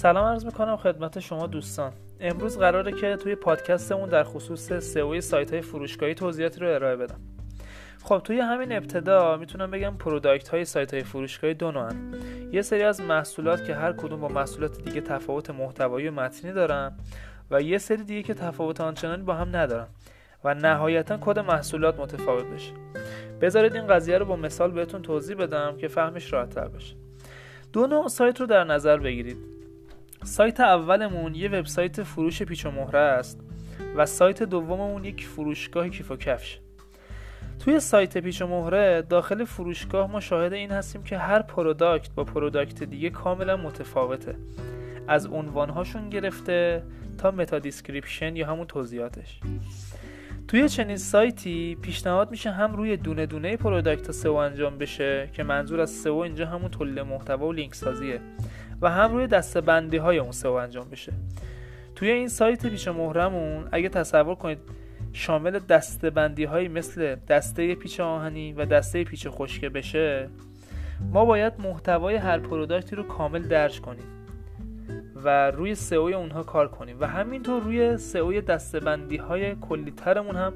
سلام عرض میکنم خدمت شما دوستان. امروز قراره که توی پادکستمون در خصوص سئو سایت‌های فروشگاهی توضیحاتی رو ارائه بدم. خب توی همین ابتدا میتونم بگم پروداکت‌های سایت‌های فروشگاهی دو نوعن. یه سری از محصولات که هر کدوم با محصولات دیگه تفاوت محتوایی و متنی دارن و یه سری دیگه که تفاوت آنچنانی با هم ندارن و نهایتاً کد محصولات متفاوت بشه. بذارید این قضیه رو با مثال بهتون توضیح بدم که فهمش راحت‌تر بشه. دو نوع سایت رو در نظر بگیرید. سایت اولمون یه وبسایت فروش پیچ و مهره است و سایت دوممون یک فروشگاه کیف و کفش. توی سایت پیچ و مهره داخل فروشگاه ما شاهد این هستیم که هر پروداکت با پروداکت دیگه کاملا متفاوته، از عنوانهاشون گرفته تا متا دیسکریپشن یا همون توضیحاتش. توی چنین سایتی پیشنهاد میشه هم روی دونه دونه پروداکت سئو انجام بشه که منظور از سئو اینجا همون تولید محتوا و لینک سازیه، و هم روی دسته‌بندی های اون سئو انجام بشه. توی این سایت پیچ مهرمون اگه تصور کنید شامل دسته‌بندی هایی مثل دسته پیچ آهنی و دسته پیچ خشکه بشه، ما باید محتوای هر پروداکتی رو کامل درج کنیم و روی سئو اونها کار کنیم و همینطور روی سئو دسته‌بندی های کلی ترمون هم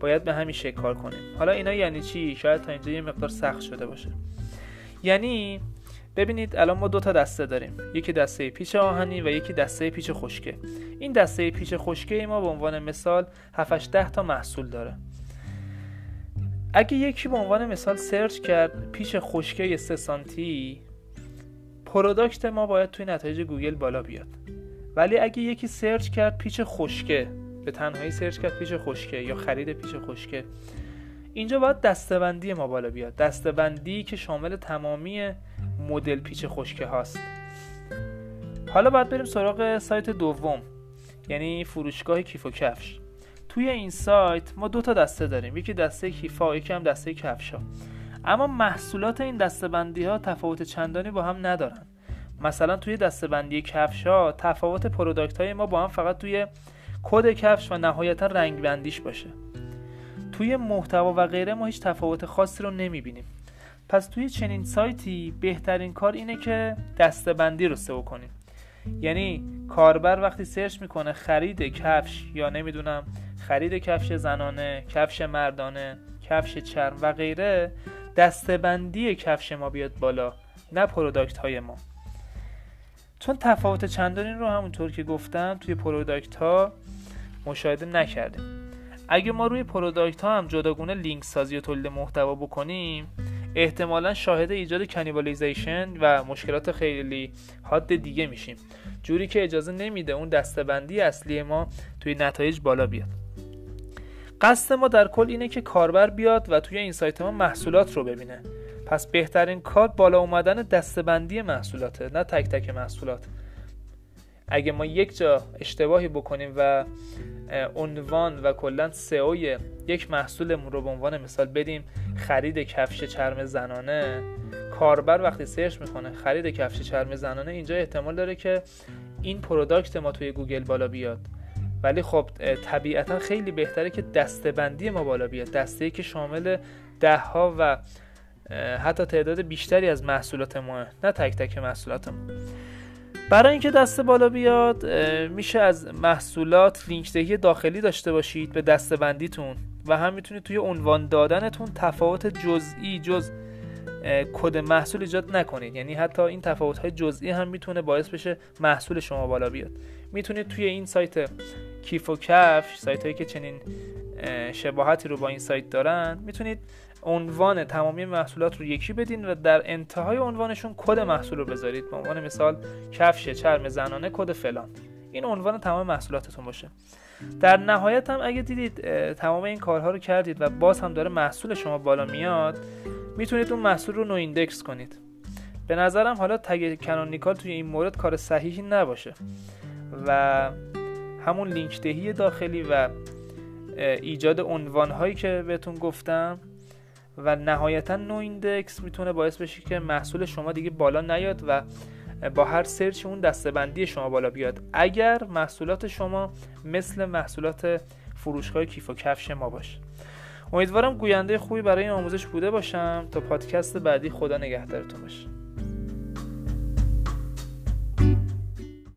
باید به همین شکل کار کنیم. حالا اینا یعنی چی؟ شاید تا اینجا یه مقدار سخت شده باشه. یعنی ببینید الان ما دو تا دسته داریم، یکی دسته پیچ آهنی و یکی دسته پیچ خشکه. این دسته پیچ خشکه ما به عنوان مثال 7-10 تا محصول داره. اگه یکی به عنوان مثال سرچ کرد پیچ خشکه 3 سانتی، پروداکت ما باید توی نتایج گوگل بالا بیاد. ولی اگه یکی سرچ کرد پیچ خشکه، به تنهایی سرچ کرد پیچ خشکه یا خرید پیچ خشکه، اینجا باید دسته‌بندی ما بالا بیاد. دسته‌بندی که شامل تمامی مدل پیچ خشکه هاست. حالا باید بریم سراغ سایت دوم، یعنی فروشگاه کیف و کفش. توی این سایت ما دو تا دسته داریم، یکی دسته کیفا، یکی هم دسته کفشا. اما محصولات این دسته‌بندی ها تفاوت چندانی با هم ندارن. مثلا توی دسته‌بندی کفشا تفاوت پروداکت های ما با هم فقط توی کد کفش و نهایتا رنگ بندیش باشه. توی محتوا و غیره ما هیچ تفاوت خاصی رو نمیبینیم. پس توی چنین سایتی بهترین کار اینه که دسته‌بندی رو سئو کنیم. یعنی کاربر وقتی سرچ میکنه خرید کفش یا نمیدونم خرید کفش زنانه، کفش مردانه، کفش چرم و غیره، دسته‌بندی کفش ما بیاد بالا، نه پروداکت های ما. چون تفاوت چندانی رو همونطور که گفتم توی پروداکت ها مشاهده نکردیم. اگه ما روی پروداکت ها هم جداگونه لینک سازی و تولید محتوا بکنیم، احتمالاً شاهد ایجاد کنیبالیزیشن و مشکلات خیلی حاد دیگه میشیم، جوری که اجازه نمیده اون دسته‌بندی اصلی ما توی نتایج بالا بیاد. قصد ما در کل اینه که کاربر بیاد و توی این سایت ما محصولات رو ببینه. پس بهترین کار بالا اومدن دسته‌بندی محصولاته، نه تک تک محصولات. اگه ما یک جا اشتباهی بکنیم و عنوان و کلا سئو یک محصولمون رو به عنوان مثال بدیم خرید کفش چرم زنانه، کاربر وقتی سرچ میکنه خرید کفش چرم زنانه، اینجا احتمال داره که این پروداکت ما توی گوگل بالا بیاد. ولی خب طبیعتا خیلی بهتره که دسته‌بندی ما بالا بیاد، دسته‌ای که شامل ده ها و حتی تعداد بیشتری از محصولات ما، نه تک تک محصولاتمون. برای اینکه دسته بالا بیاد میشه از محصولات لینک دهی داخلی داشته باشید به دسته‌بندیتون و هم میتونید توی عنوان دادنتون تفاوت جزئی جز کد محصول ایجاد نکنید. یعنی حتی این تفاوت‌های جزئی هم میتونه باعث بشه محصول شما بالا بیاد. میتونید توی این سایت کیف و کفش، سایتایی که چنین شباهتی رو با این سایت دارن، میتونید عنوان تمامی محصولات رو یکی بدین و در انتهای عنوانشون کد محصول رو بذارید، به عنوان مثال کفش چرم زنانه کد فلان، این عنوان تمام محصولاتتون باشه. در نهایت هم اگه دیدید تمام این کارها رو کردید و باز هم داره محصول شما بالا میاد، میتونید اون محصول رو نو ایندکس کنید. به نظرم حالا تگ کانونیکال توی این مورد کار صحیحی نباشه و همون لینک دهی داخلی و ایجاد عنوان‌هایی که بهتون گفتم و نهایتاً نو ایندکس میتونه باعث بشه که محصول شما دیگه بالا نیاد و با هر سرچ اون دسته‌بندی شما بالا بیاد، اگر محصولات شما مثل محصولات فروشگاه کیف و کفش ما باشه. امیدوارم گوینده خوبی برای این آموزش بوده باشم. تا پادکست بعدی خدا نگهدارتون باشه.